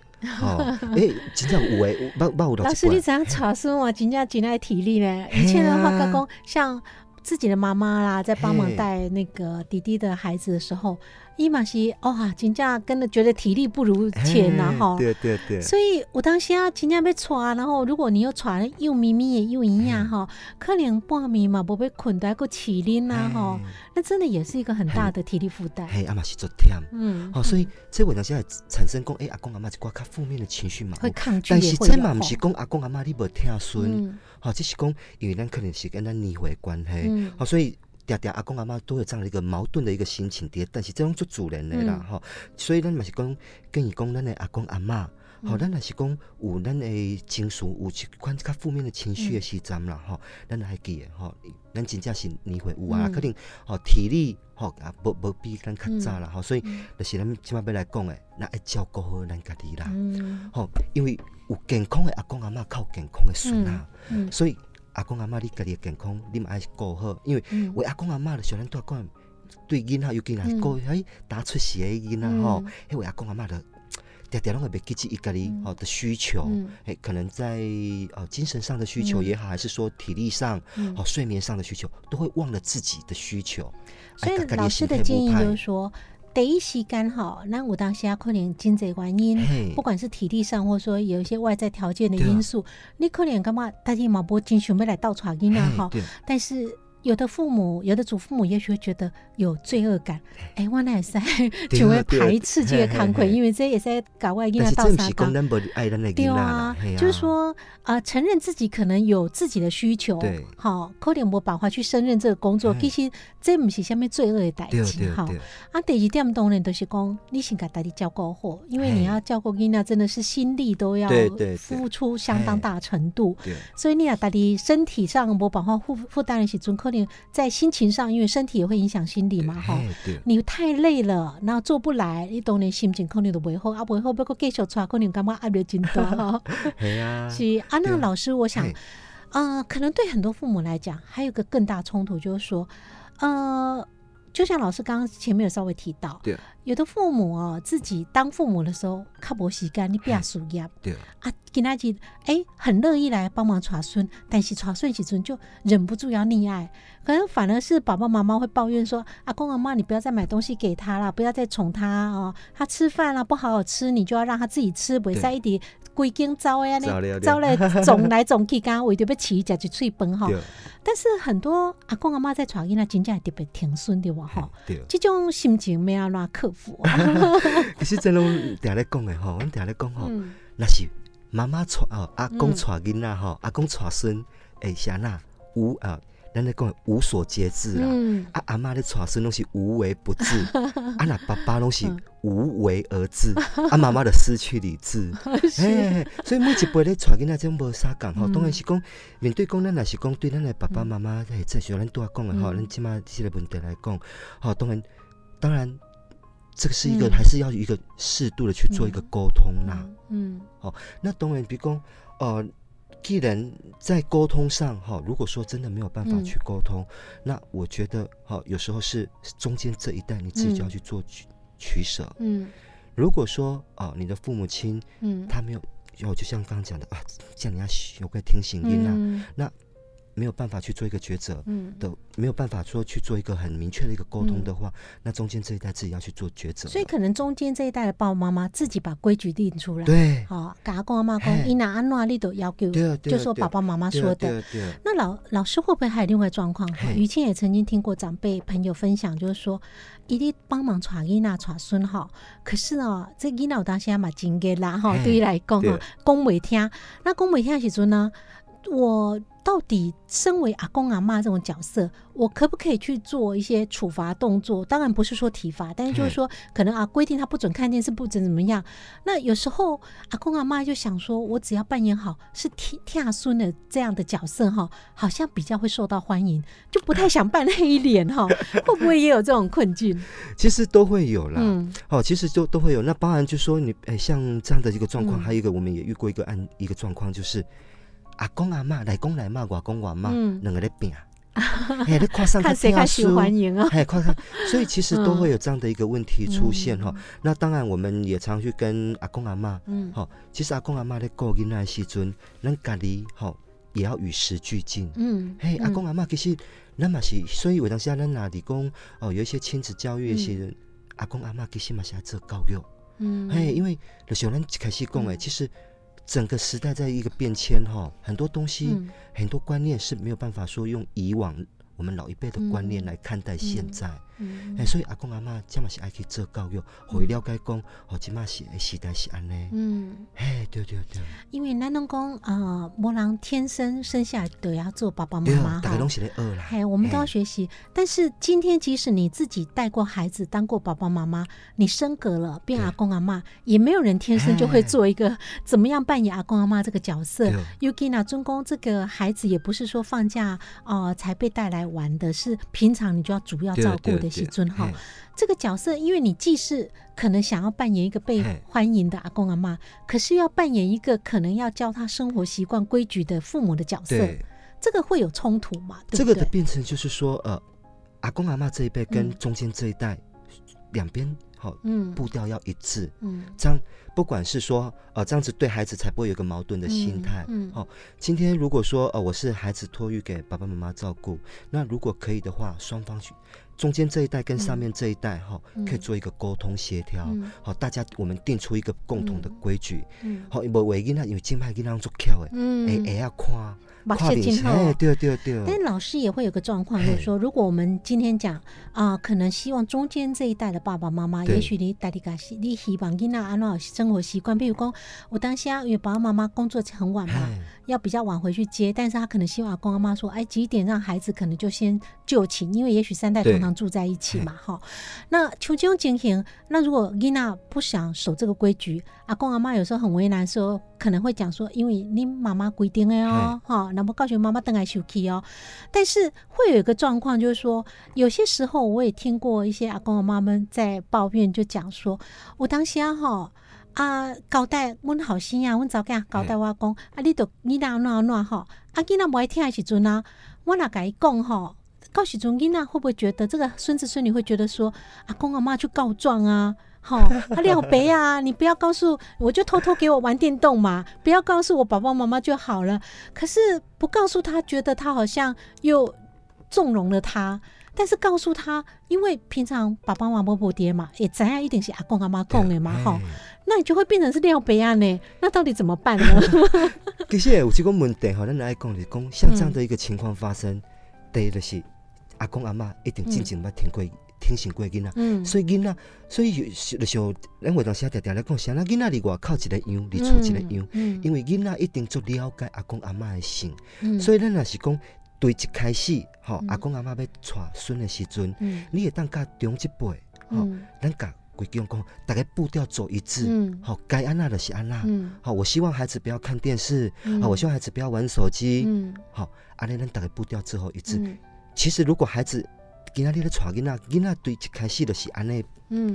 哦，哎、欸，真正有诶，我我有老师，你怎样查询我？真正真爱体力呢？以前的话，刚刚像自己的妈妈啦，在帮忙带那个弟弟的孩子的时候，伊嘛是哇，真正跟着觉得体力不如前啦、啊、哈。对对对。所以我当时啊，真正要喘，然后如果你又喘又咪咪也又营养哈，可能半暝嘛，无被困在个起立啦哈，那真的也是一个很大的体力负担。嘿，阿妈是做忝，嗯，好、哦，所以这我当时也产生讲，哎、欸，阿公阿妈一挂较负面的情绪嘛，会抗拒也会有。但是这嘛不是讲阿公阿妈你无疼孙，好、嗯，这是讲因为咱可能是跟咱年岁关系，嗯、好，所以。常常阿公阿嬷都有这样的一个矛盾的一个心情，但是这种做主人的啦、嗯、所以咱嘛是讲跟伊讲咱的阿公阿嬷，好、嗯，咱若是讲有咱的情绪，有一款较负面的情绪的时阵啦，吼、嗯，咱还记的吼，咱真正是年岁有啊、嗯，可能吼体力吼也无无比咱较早啦，吼、嗯，所以就是咱即摆要来讲的，咱要照顾好咱家己啦，吼、嗯，因为有健康的阿公阿嬷靠健康的孙啊、嗯嗯，所以。阿公阿嬷，你家己的健康，你嘛爱顾好，因为为阿公阿嬷就像咱拄仔讲，对囡仔尤其是顾迄打出世的囡仔吼，迄位阿公阿嬷就常常拢会袂记住伊家己吼的需求，哎、嗯，可能在哦精神上的需求也好，嗯、还是说体力上、嗯、哦睡眠上的需求，都会忘了自己的需求。所以老师的建议就是说。第一时间吼，咱有当下可能真侪原因，不管是体力上，或者说有一些外在条件的因素，你可能感觉大家嘛无真想要来倒带囡仔吼，但是。有的父母，有的祖父母也许会觉得有罪恶感，哎、欸，我那也是就会排斥这个工作，因为这也是搞外因啊，到啥搞？对啊，就是说啊、呃，承认自己可能有自己的需求，好，可能没办法去胜任这个工作，其实这不是什么罪恶的代志，好啊。第二点当然就是讲，你先给大家照顾好，因为你要照顾囡仔，真的是心力都要付出相当大程度，對對對所以你啊，大家身体上没办法负负担的时阵。在心情上，因为身体也会影响心理嘛，你太累了，然后做不来，你当然心情可能就不好，啊不好，不过继续做，可能感觉压力真大。是啊，是啊，那老师，我想，呃，可能对很多父母来讲，还有个更大冲突就是说，呃。就像老师刚刚前面有稍微提到，有的父母哦，自己当父母的时候，较无时间，你不要输业，啊，今仔日哎，很乐意来帮忙带孙，但是带孙时阵就忍不住要溺爱，可能反而是爸爸妈妈会抱怨说，阿公阿妈，你不要再买东西给他了，不要再宠他哦，他吃饭了不好好吃，你就要让他自己吃，袂使一直规间糟呀，那糟来总来总去，刚刚为着要饲伊食一喙饭哈。但是很多阿公阿妈在带囡仔，真正特别疼孙对哇。哦、这种心情要怎麼克服其實這都常在說的，我們常在說，如果是媽媽帶阿公帶孩子，阿公帶孫，欸，是怎樣，無，啊，我們在說的無所節制啦，啊，阿嬤在帶孫都是無為不治，啊，如果爸爸都是無為而治，啊，媽媽就失去理智，欸，所以每一輩在帶孩子都沒什麼不同，當然是說，面對說我們如果是說對我們的爸爸媽媽，欸，這是我們剛才說的，我們現在這個問題來說，當然，當然，這個是一個，還是要一個適度的去做一個溝通啦，那當然，比如說，呃既然在沟通上如果说真的没有办法去沟通、嗯、那我觉得有时候是中间这一代你自己就要去做取舍、嗯嗯、如果说、哦、你的父母亲、嗯、他没有就像刚刚讲的、啊、这样你要有个听醒音、啊嗯、那没有办法去做一个抉择、嗯、没有办法说去做一个很明确的一个沟通的话、嗯、那中间这一代自己要去做抉择，所以可能中间这一代的爸爸妈妈自己把规矩定出来，对、哦、跟阿公阿妈说他哪怎样你就要求，就说爸爸妈妈说的。那 老, 老师会不会还有另外状况，于青也曾经听过长辈朋友分享，就是说他在帮忙带孩子带孙，可是、哦、这孩子有当时也很累啦，对他来说说不听，那说不听的时候呢，我到底身为阿公阿嬤这种角色，我可不可以去做一些处罚动作？当然不是说体罚，但是就是说，可能啊规定他不准看电视，不准怎么样。那有时候阿公阿嬤就想说，我只要扮演好是替替孙的这样的角色哈，好像比较会受到欢迎，就不太想扮黑脸哈。会不会也有这种困境？其实都会有啦，嗯、哦，其实就都会有。那包含就说你、欸、像这样的一个状况，嗯、还有一个我们也遇过一个案一个状况就是。阿公阿嬤来公来骂，外公外嬤，两个在拼，哎，在看上个听书，哎，看看，所以其实都会有这样的一个问题出现哈、嗯哦。那当然，我们也常去跟阿公阿嬤，嗯，哈、哦，其实阿公阿嬤在顾囡仔的时阵，咱家己哈也要与时俱进，嗯，嘿，阿公阿嬤其实咱嘛是，所以有当时咱哪里讲哦，有一些亲子教育的时阵、嗯，阿公阿嬤其实嘛是要做教育，嗯，嘿，因为就是我们一开始讲的、嗯，其实。整个时代在一个变迁哈，很多东西、嗯、很多观念是没有办法说用以往我们老一辈的观念来看待现在，嗯嗯欸、所以阿公阿嬤这嘛是爱去做教育，让伊了解讲，哦，即嘛是时代是安尼，嗯，嘿，对对对。因为咱拢讲啊，无人天生生下来都要做爸爸妈妈，大家拢是咧学啦，嘿，我们都要学习。但是今天即使你自己带过孩子，当过爸爸妈妈，你升格了变阿公阿嬤，也没有人天生就会做一个怎么样扮演阿公阿嬤这个角色。尤其那中公这个孩子也不是说放假哦、呃、才被带来。玩的是平常你就要主要照顾的时阵哈，这个角色因为你既是可能想要扮演一个被欢迎的阿公阿嬤，可是要扮演一个可能要教他生活习惯规矩的父母的角色，这个会有冲突嘛？对不对？这个的变成就是说，呃，阿公阿嬤这一辈跟中间这一代、嗯、两边。好、嗯，步调要一致，嗯，这样不管是说，呃，这样子对孩子才不会有个矛盾的心态，嗯，好、嗯哦，今天如果说，呃，我是孩子托育给爸爸妈妈照顾，那如果可以的话，双方去中间这一代跟上面这一代哈、嗯哦，可以做一个沟通协调，好、嗯哦，大家我们定出一个共同的规矩，好、嗯，无为囡仔，因为今摆囡仔足巧诶，会会晓看。看脸色，哎，对对对。但老师也会有个状况，就是说，如果我们今天讲啊、呃，可能希望中间这一代的爸爸妈妈，也许你带你家，你希望囡仔安怎生活习惯，比如说我当下因为爸爸妈妈工作很晚嘛，要比较晚回去接，但是他可能希望阿公阿妈说，哎，几点让孩子可能就先就寝，因为也许三代同堂住在一起嘛，哈。那求这种情形，那如果囡仔不想守这个规矩，阿公阿妈有时候很为难，说可能会讲说，因为你妈妈规定的哦，哈。那么告诉妈妈等来休息哦，但是会有一个状况，就是说有些时候我也听过一些阿公阿妈们在抱怨，就讲说，我当时哈啊交代我好心呀、啊，我早间交代我讲、嗯、啊，你都你哪哪哪哈，啊囡仔不爱听的时阵啊，我哪甲伊讲哈，到时阵囡仔会不会觉得这个孙子孙女会觉得说，阿公阿妈去告状啊？好、哦，他廖北啊，你不要告诉我，就偷偷给我玩电动嘛，不要告诉我爸爸妈妈就好了。可是不告诉他，觉得他好像又纵容了他。但是告诉他，因为平常爸爸妈妈不爹嘛，也咱家一定是阿公阿妈供的嘛，哈、哦，那你就会变成是廖北啊呢。那到底怎么办呢？其实有这个问题，好，咱来讲，讲像这样的一个情况发生，第一、嗯、就是阿公阿妈一定真正捌听过。嗯挺辛苦的囡仔、嗯，所以囡仔，所以就像咱有当时常常咧讲，像咱囡仔伫外口一个样，伫厝一个样，嗯嗯、因为囡仔一定足了解阿公阿嬷的性、嗯，所以咱若是讲对一开始，吼、哦嗯、阿公阿嬷要娶孙的时阵、嗯，你会当教中一辈，吼、哦，咱、嗯、教。规矩讲，大家步调走一致，好、嗯，该安那就是安那，好、嗯哦，我希望孩子不要看电视，好、嗯哦，我希望孩子不要玩手机，好、嗯，安尼咱大家步调之后一致、嗯。其实如果孩子今仔日咧带囡仔，囡仔对一开始就是安尼，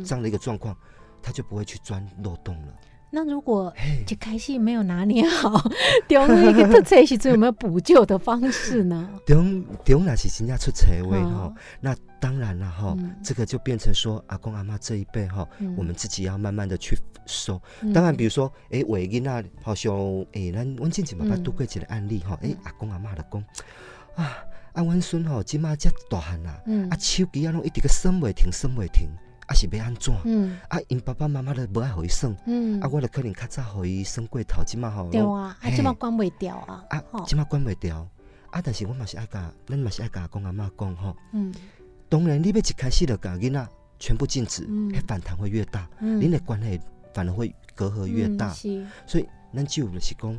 这样的一个状况，他就不会去钻漏洞了。那如果一开始没有拿捏好，中那个出差时阵有没有补救的方式呢？中中那是真正出差位哈，那当然了哈、嗯，这个就变成说阿公阿妈这一辈哈、嗯，我们自己要慢慢的去收。嗯、当然，比如说哎，为囡仔好像哎，咱我之前爸爸拄过一个案例哈，哎、嗯，阿公阿妈的讲啊。啊，阮孙吼，即马遮大汉啦，啊手机啊拢一直个耍袂停，耍袂停，啊是要安怎？嗯、啊，因爸爸妈妈咧无爱互伊耍，啊我咧可能较早互伊耍过头，即马吼，对啊，啊即马管袂掉啊，啊即马管袂掉，啊但是我嘛是爱甲，咱嘛是爱甲阿公阿嬷讲吼，嗯，当然你要一开始就甲囡仔全部禁止，迄反弹会越大，恁的关系反而会隔阂越大，所以咱只有就是讲。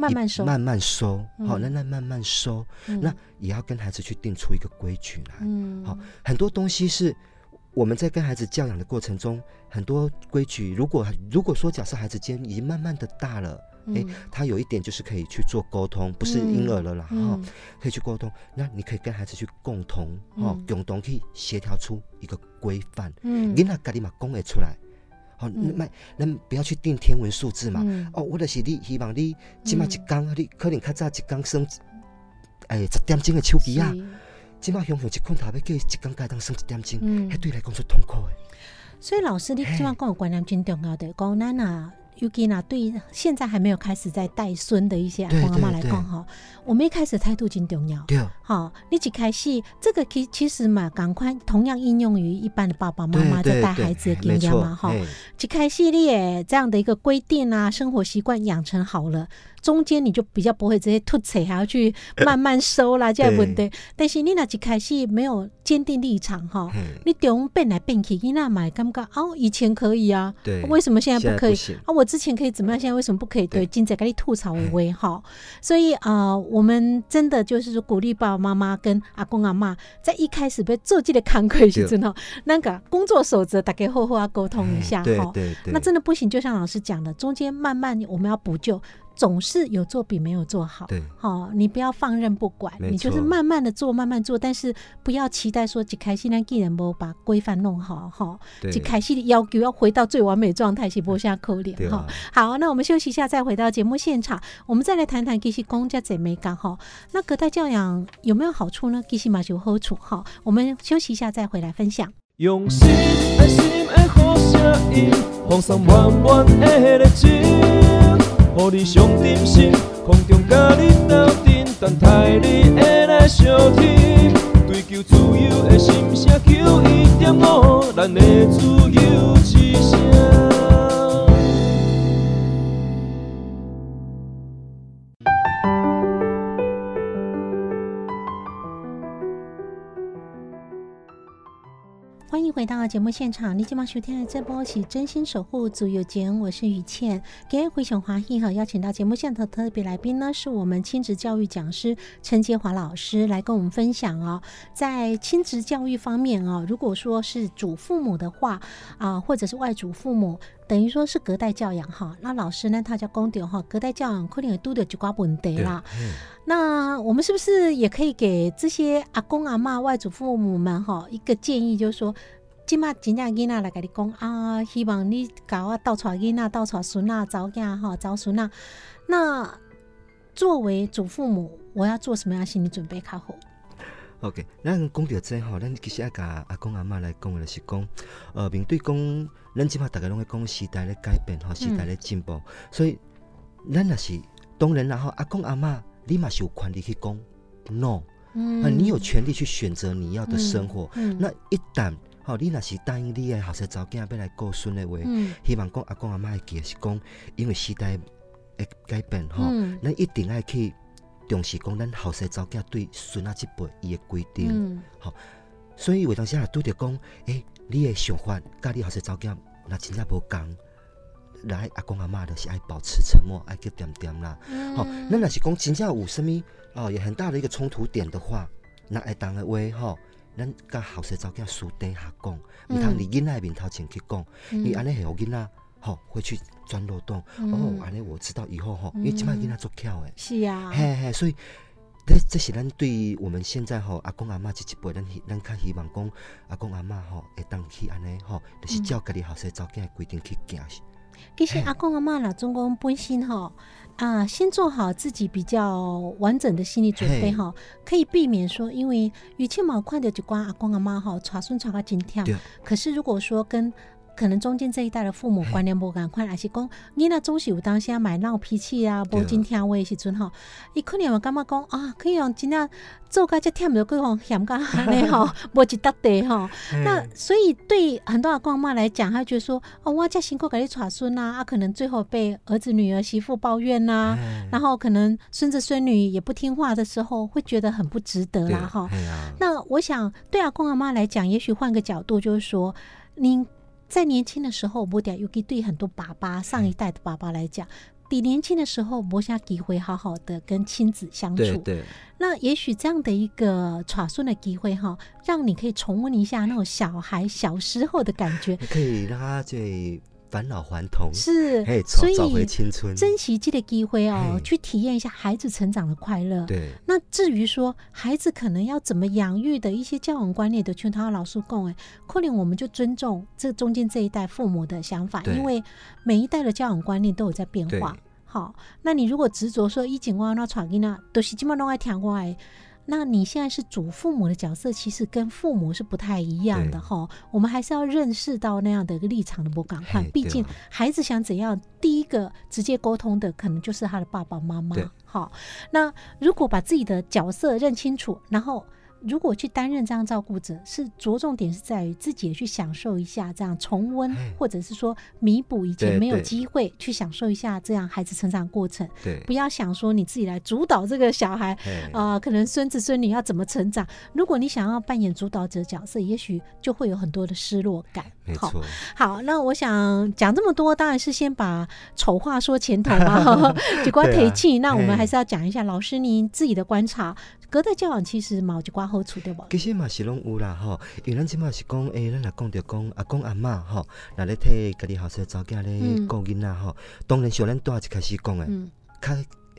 慢慢收，慢慢收，好、嗯，那那慢慢收、嗯，那也要跟孩子去定出一个规矩来，嗯，好，很多东西是我们在跟孩子教养的过程中，很多规矩，如果如果说假设孩子今天已经慢慢的大了，哎、嗯欸，他有一点就是可以去做沟通，不是婴儿了啦，哈、嗯哦，可以去沟通，那你可以跟孩子去共同，哈、嗯，共同去协调出一个规范，嗯，囡仔家己嘛讲会出来。好、哦，那、嗯、不要去定天文数字嘛。嗯、哦，我就是你希望你今麦一天、嗯，你可能较早一天算，哎、欸，十点钟的手机啊。今麦想想一困头要叫伊一天该当算一点钟，迄、嗯、对来讲是痛苦的。所以老师，你今麦讲有观念真重要的，讲咱啊。尤其呢，对现在还没有开始在带孙的一些阿公阿妈来讲哈，我们一开始态度真重要。对，好，你一开始这个其其实嘛，赶快同样应用于一般的爸爸妈妈在带孩子的经验嘛哈。一开始你也这样的一个规定啊，生活习惯养成好了，中间你就比较不会这些突扯，还要去慢慢收啦，这样问题。但是你那一开始没有坚定立场哈，你中变来变去，你那买感觉哦，以前可以啊，为什么现在不可以啊？我。之前可以怎么样？现在为什么不可以？对，金仔给你吐槽为威哈。所以啊、呃，我们真的就是鼓励爸爸妈妈跟阿公阿嬤在一开始被做这个工作时真的那个工作守则，大家好好啊沟通一下哈、嗯。那真的不行，就像老师讲的，中间慢慢我们要补救。总是有做比没有做好，对，哦，你不要放任不管，你就是慢慢的做，慢慢做，但是不要期待说一开始咱既然没把规范弄好，哈、哦，一开始要求要回到最完美状态是不下可能，哈、啊哦。好，那我们休息一下，再回到节目现场，我们再来谈谈其实公家姐妹讲哈，那隔代教养有没有好处呢？其实嘛有好处哈、哦，我们休息一下再回来分享。用心的心的好声音，放松弯弯的热情。乎你上点心，空中甲你斗阵，等待你的来相听。追求求自由的心声，求一点五，咱的自由之声。 欢迎回到节目现场，你今晚收听的这波是《真心守护自由节》，我是于倩。今天非常欢喜哈，邀请到节目现场的特别来宾呢，是我们亲子教育讲师陈洁华老师来跟我们分享哦，在亲子教育方面哦，如果说是祖父母的话啊、呃，或者是外祖父母。 等于说是隔代教养哈，那老师呢他就讲到哈，隔代教养可能会拄到一寡问题啦。嗯、那我们是不是也可以给这些阿公阿嬷、外祖父母们哈一个建议，就是说，今嘛真正囡仔来跟你讲啊，希望你搞啊到带囡仔、到带孙啊、早囝哈、早孙啊。那作为祖父母，我要做什么样心理准备较好？ OK， 咱讲到这吼，咱其实要甲阿公阿嬷来讲的就是讲，呃，面对讲，咱即马大家拢在讲时代咧改变吼，时代咧进步，嗯、所以咱也是当然啦吼，阿公阿嬷你嘛是有权利去讲 no， 嗯、啊，你有权利去选择你要的生活。嗯嗯、那一旦吼、哦，你若是答应你的后生查某囝要来顾孙的话，嗯、希望讲阿公阿嬷会记是讲，因为时代会改变吼，嗯、咱一定要去。 重视讲咱后生查某囝对孙仔这辈伊的规定，吼、嗯哦，所以有当时也拄着讲，诶、欸，你的想法甲你后生查某囝若真正无同，来阿公阿嬷就是爱保持沉默，爱去点点啦，吼、嗯，咱若、哦、是讲真正有啥物哦，有很大的一个冲突点的话，那爱当的话吼。哦 咱甲后生查某囝私底下讲，唔通伫囡仔面头前去讲，伊安尼会互囡仔吼会去钻漏洞。嗯、哦，安尼我知道以后吼，嗯、因为即摆囡仔足巧诶，是啊，嘿嘿，所以这这是咱对我们现在吼阿公阿嬷这一辈，咱咱较希望讲阿公阿嬷吼会当去安尼吼，就是照家己后生查某囝诶规定去行。其实阿公阿嬷啦，总共本身吼。 啊，先做好自己比较完整的心理准备哈，可以避免说，因为语气毛快的就关阿公阿妈哈，传孙传到今天。可是如果说跟可能中间这一代的父母观念不赶快，还是讲你那总是有当下买闹脾气啊，无今天我也是准哈。伊可能我感觉讲啊，可以用今天做个这忝着，各样嫌个嘞哈，无一搭地哈。那所以对很多阿公阿妈来讲，他觉得说哦，我这辛苦给你传孙啊，啊可能最后被儿子女儿媳妇抱怨。 啊，然后可能孙子孙女也不听话的时候，会觉得很不值得啦哈。那我想对阿公阿妈来讲，也许换个角度就是说，您在年轻的时候，不点尤其对很多爸爸上一代的爸爸来讲，比年轻的时候没啥机会好好的跟亲子相处。对对。那也许这样的一个传孙的机会哈，让你可以重温一下那种小孩小时候的感觉，可以让他最。 返老还童是，所以找回青春，珍惜这个机会哦，去体验一下孩子成长的快乐。对，那至于说孩子可能要怎么养育的一些教养观念的，劝他老师讲，哎，可能我们就尊重这中间这一代父母的想法，因为每一代的教养观念都有在变化。好，那你如果执着说以前我那传囡仔，都是基本拢爱听我诶。 那你现在是祖父母的角色，其实跟父母是不太一样的哈。我们还是要认识到那样的一个立场的不赶快，毕竟孩子想怎样，第一个直接沟通的可能就是他的爸爸妈妈。好，那如果把自己的角色认清楚，然后如果去担任这样照顾者，是着重点是在于自己也去享受一下这样重温，或者是说弥补以前没有机会去享受一下这样孩子成长过程。对，不要想说你自己来主导这个小孩。 呃，可能孙子孙女要怎么成长？如果你想要扮演主导者角色，也许就会有很多的失落感。没错。好，那我想讲这么多，当然是先把丑话说前头嘛，几瓜提气。那我们还是要讲一下老师您自己的观察，隔代教养其实毛几瓜好处对吧？其实嘛是拢有啦吼，因为咱即嘛是讲，诶，咱若讲着讲阿公阿嬷吼，那咧替家己后生查囝咧顾囡仔吼，当然像咱大一开始讲诶，较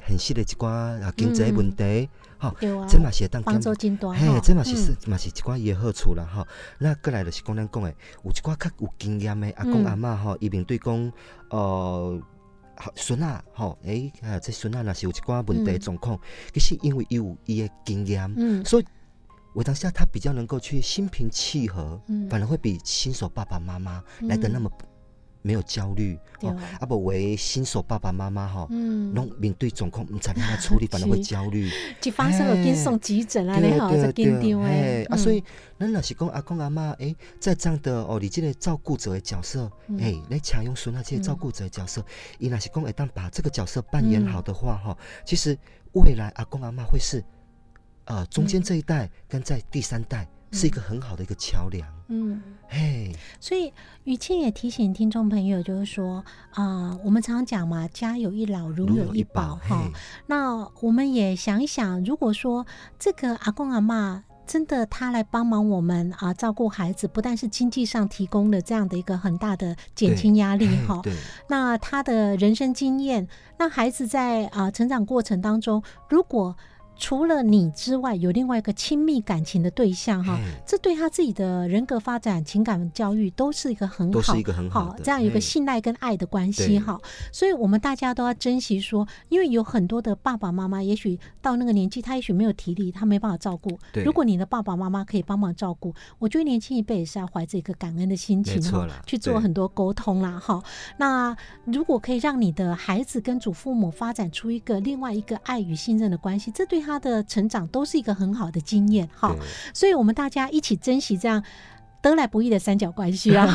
现实的一寡啊经济问题。 吼，这嘛是当帮助真大，嘿，这嘛是嘛是一寡伊的好处啦，吼。那过来就是讲咱讲的，有一寡较有经验的阿公阿嬷吼，伊面对讲，呃，孙仔吼，诶，啊，这孙仔若是有一寡问题状况，其实因为伊有伊的经验，所以我当下他比较能够去心平气和，反而会比新手爸爸妈妈来得那么没有焦虑，哦，啊不为新手爸爸妈妈哈，嗯，拢面对状况唔知安怎处理，反而会焦虑。一发生了，紧送急诊啊，你好，这紧张诶。啊，所以咱若是讲阿公阿妈，诶，在这样的哦，你这个照顾者的角色，诶，来采用孙啊这些照顾者的角色，伊若是讲会当把这个角色扮演好的话，哈，其实未来阿公阿妈会是，呃，中间这一代跟在第三代。是一个很好的一个桥梁，嗯，嘿、hey ，所以雨庆也提醒听众朋友，就是说啊、呃，我们常讲嘛，家有一老，如有一宝哈、哦。那我们也想一想，如果说这个阿公阿嬤真的他来帮忙我们啊、呃，照顾孩子，不但是经济上提供了这样的一个很大的减轻压力哈、哦，那他的人生经验，那孩子在啊、呃、成长过程当中，如果除了你之外有另外一个亲密感情的对象哈，这对他自己的人格发展情感教育都是一个很好都是一个很好的这样一个信赖跟爱的关系哈。所以我们大家都要珍惜说，因为有很多的爸爸妈妈也许到那个年纪他也许没有体力，他没办法照顾，如果你的爸爸妈妈可以帮忙照顾，我觉得年轻一辈也是要怀着一个感恩的心情去做很多沟通啦哈。那如果可以让你的孩子跟祖父母发展出一个另外一个爱与信任的关系，这对他他的成长都是一个很好的经验哈，所以我们大家一起珍惜这样得来不易的三角关系啊。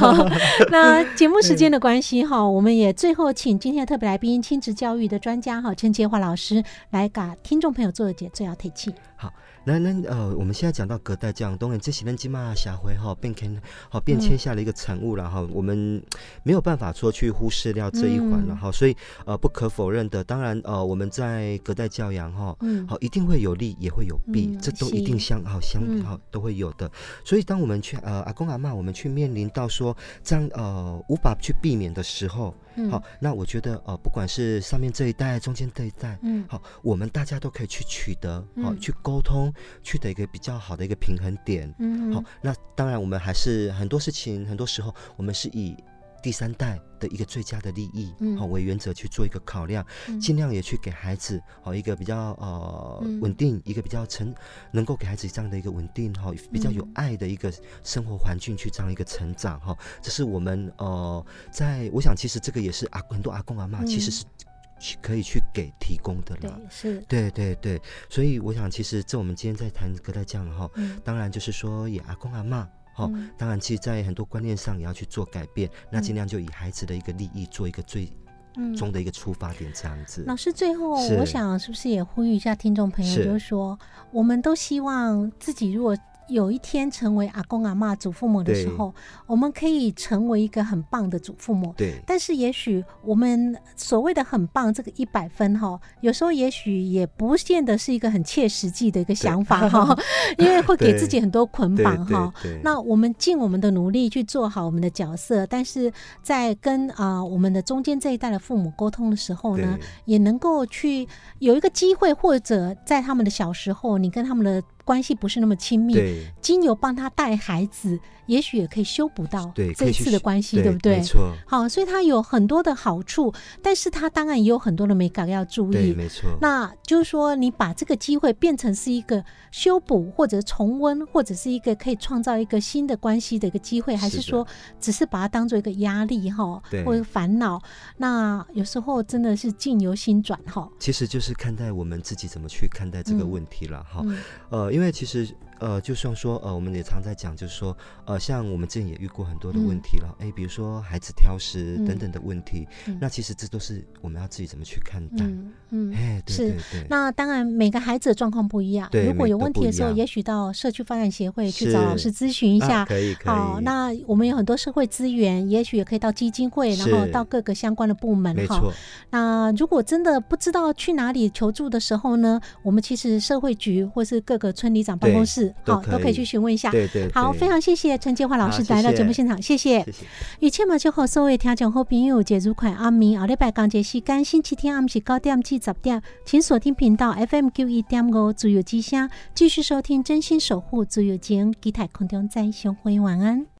那节目时间的关系哈，我们也最后请今天的特别来宾亲子教育的专家哈陈杰华老师来给听众朋友做解最后提醒。好，那那呃，我们现在讲到隔代教养，当然这些人今嘛社会哈变迁，好变迁下的一个产物了哈、嗯，我们没有办法说去忽视掉这一环了哈、嗯，所以呃不可否认的，当然呃我们在隔代教养哈，好、嗯、一定会有利也会有弊，嗯、这都一定相好相好都会有的。所以当我们去呃阿公阿嬷，我们去面临到说这样呃无法去避免的时候，嗯、好，那我觉得呃不管是上面这一代中间这一代，嗯，好，我们大家都可以去取得好、嗯、去沟通。去的一个比较好的一个平衡点，嗯，好、哦，那当然我们还是很多事情，很多时候我们是以第三代的一个最佳的利益好、嗯哦、为原则去做一个考量，尽、嗯、量也去给孩子好、哦、一个比较呃稳、嗯、定，一个比较成能够给孩子这样的一个稳定哈、哦，比较有爱的一个生活环境去这样一个成长哈、哦，这是我们呃在我想其实这个也是阿很多阿公阿嬷其实是。嗯可以去给提供的啦，对，是，对对对，所以我想，其实这我们今天在谈隔代教养哈，当然就是说也阿公阿嬷哈、嗯，当然其实在很多观念上也要去做改变，嗯、那尽量就以孩子的一个利益做一个最。中的一个出发点这样子、嗯、老师最后我想是不是也呼吁一下听众朋友，就是说我们都希望自己如果有一天成为阿公阿嬷祖父母的时候，我们可以成为一个很棒的祖父母，对，但是也许我们所谓的很棒这个一百分有时候也许也不见得是一个很切实际的一个想法因为会给自己很多捆绑，那我们尽我们的努力去做好我们的角色，但是在跟、呃、我们的中间这一代的父母沟通的时候呢，也能够去有一个机会，或者在他们的小时候你跟他们的关系不是那么亲密，经由帮他带孩子也许也可以修补到这一次的关系， 对, 对不对？没错。好，所以他有很多的好处，但是他当然也有很多的美感要注意，对，没错。那就是说你把这个机会变成是一个修补或者重温，或者是一个可以创造一个新的关系的一个机会，还是说只是把它当作一个压力或者烦恼，那有时候真的是境由心转，其实就是看待我们自己怎么去看待这个问题了、嗯嗯、呃因为其实呃，就像说呃，我们也常在讲，就是说呃，像我们之前也遇过很多的问题了，哎、嗯，比如说孩子挑食等等的问题、嗯，那其实这都是我们要自己怎么去看待。嗯，嗯哎，对对对。那当然，每个孩子的状况不一样，如果有问题的时候，也许到社区发展协会去找老师咨询一下。啊、可以可以。好、哦，那我们有很多社会资源，也许也可以到基金会，然后到各个相关的部门。没错。那如果真的不知道去哪里求助的时候呢，我们其实社会局或是各个村里长办公室。好，都可以去询问一下。对对对，好，非常谢谢陈杰华老师来到节目现场，谢谢。雨倩嘛，就和所有听众好朋友节日快乐，阿弥，后礼拜同一时间，星期天暗时九点至十点，请锁定频道 F M 九一点五自由之声，继续收听《真心守护自由情》，期待空中再相会，晚安。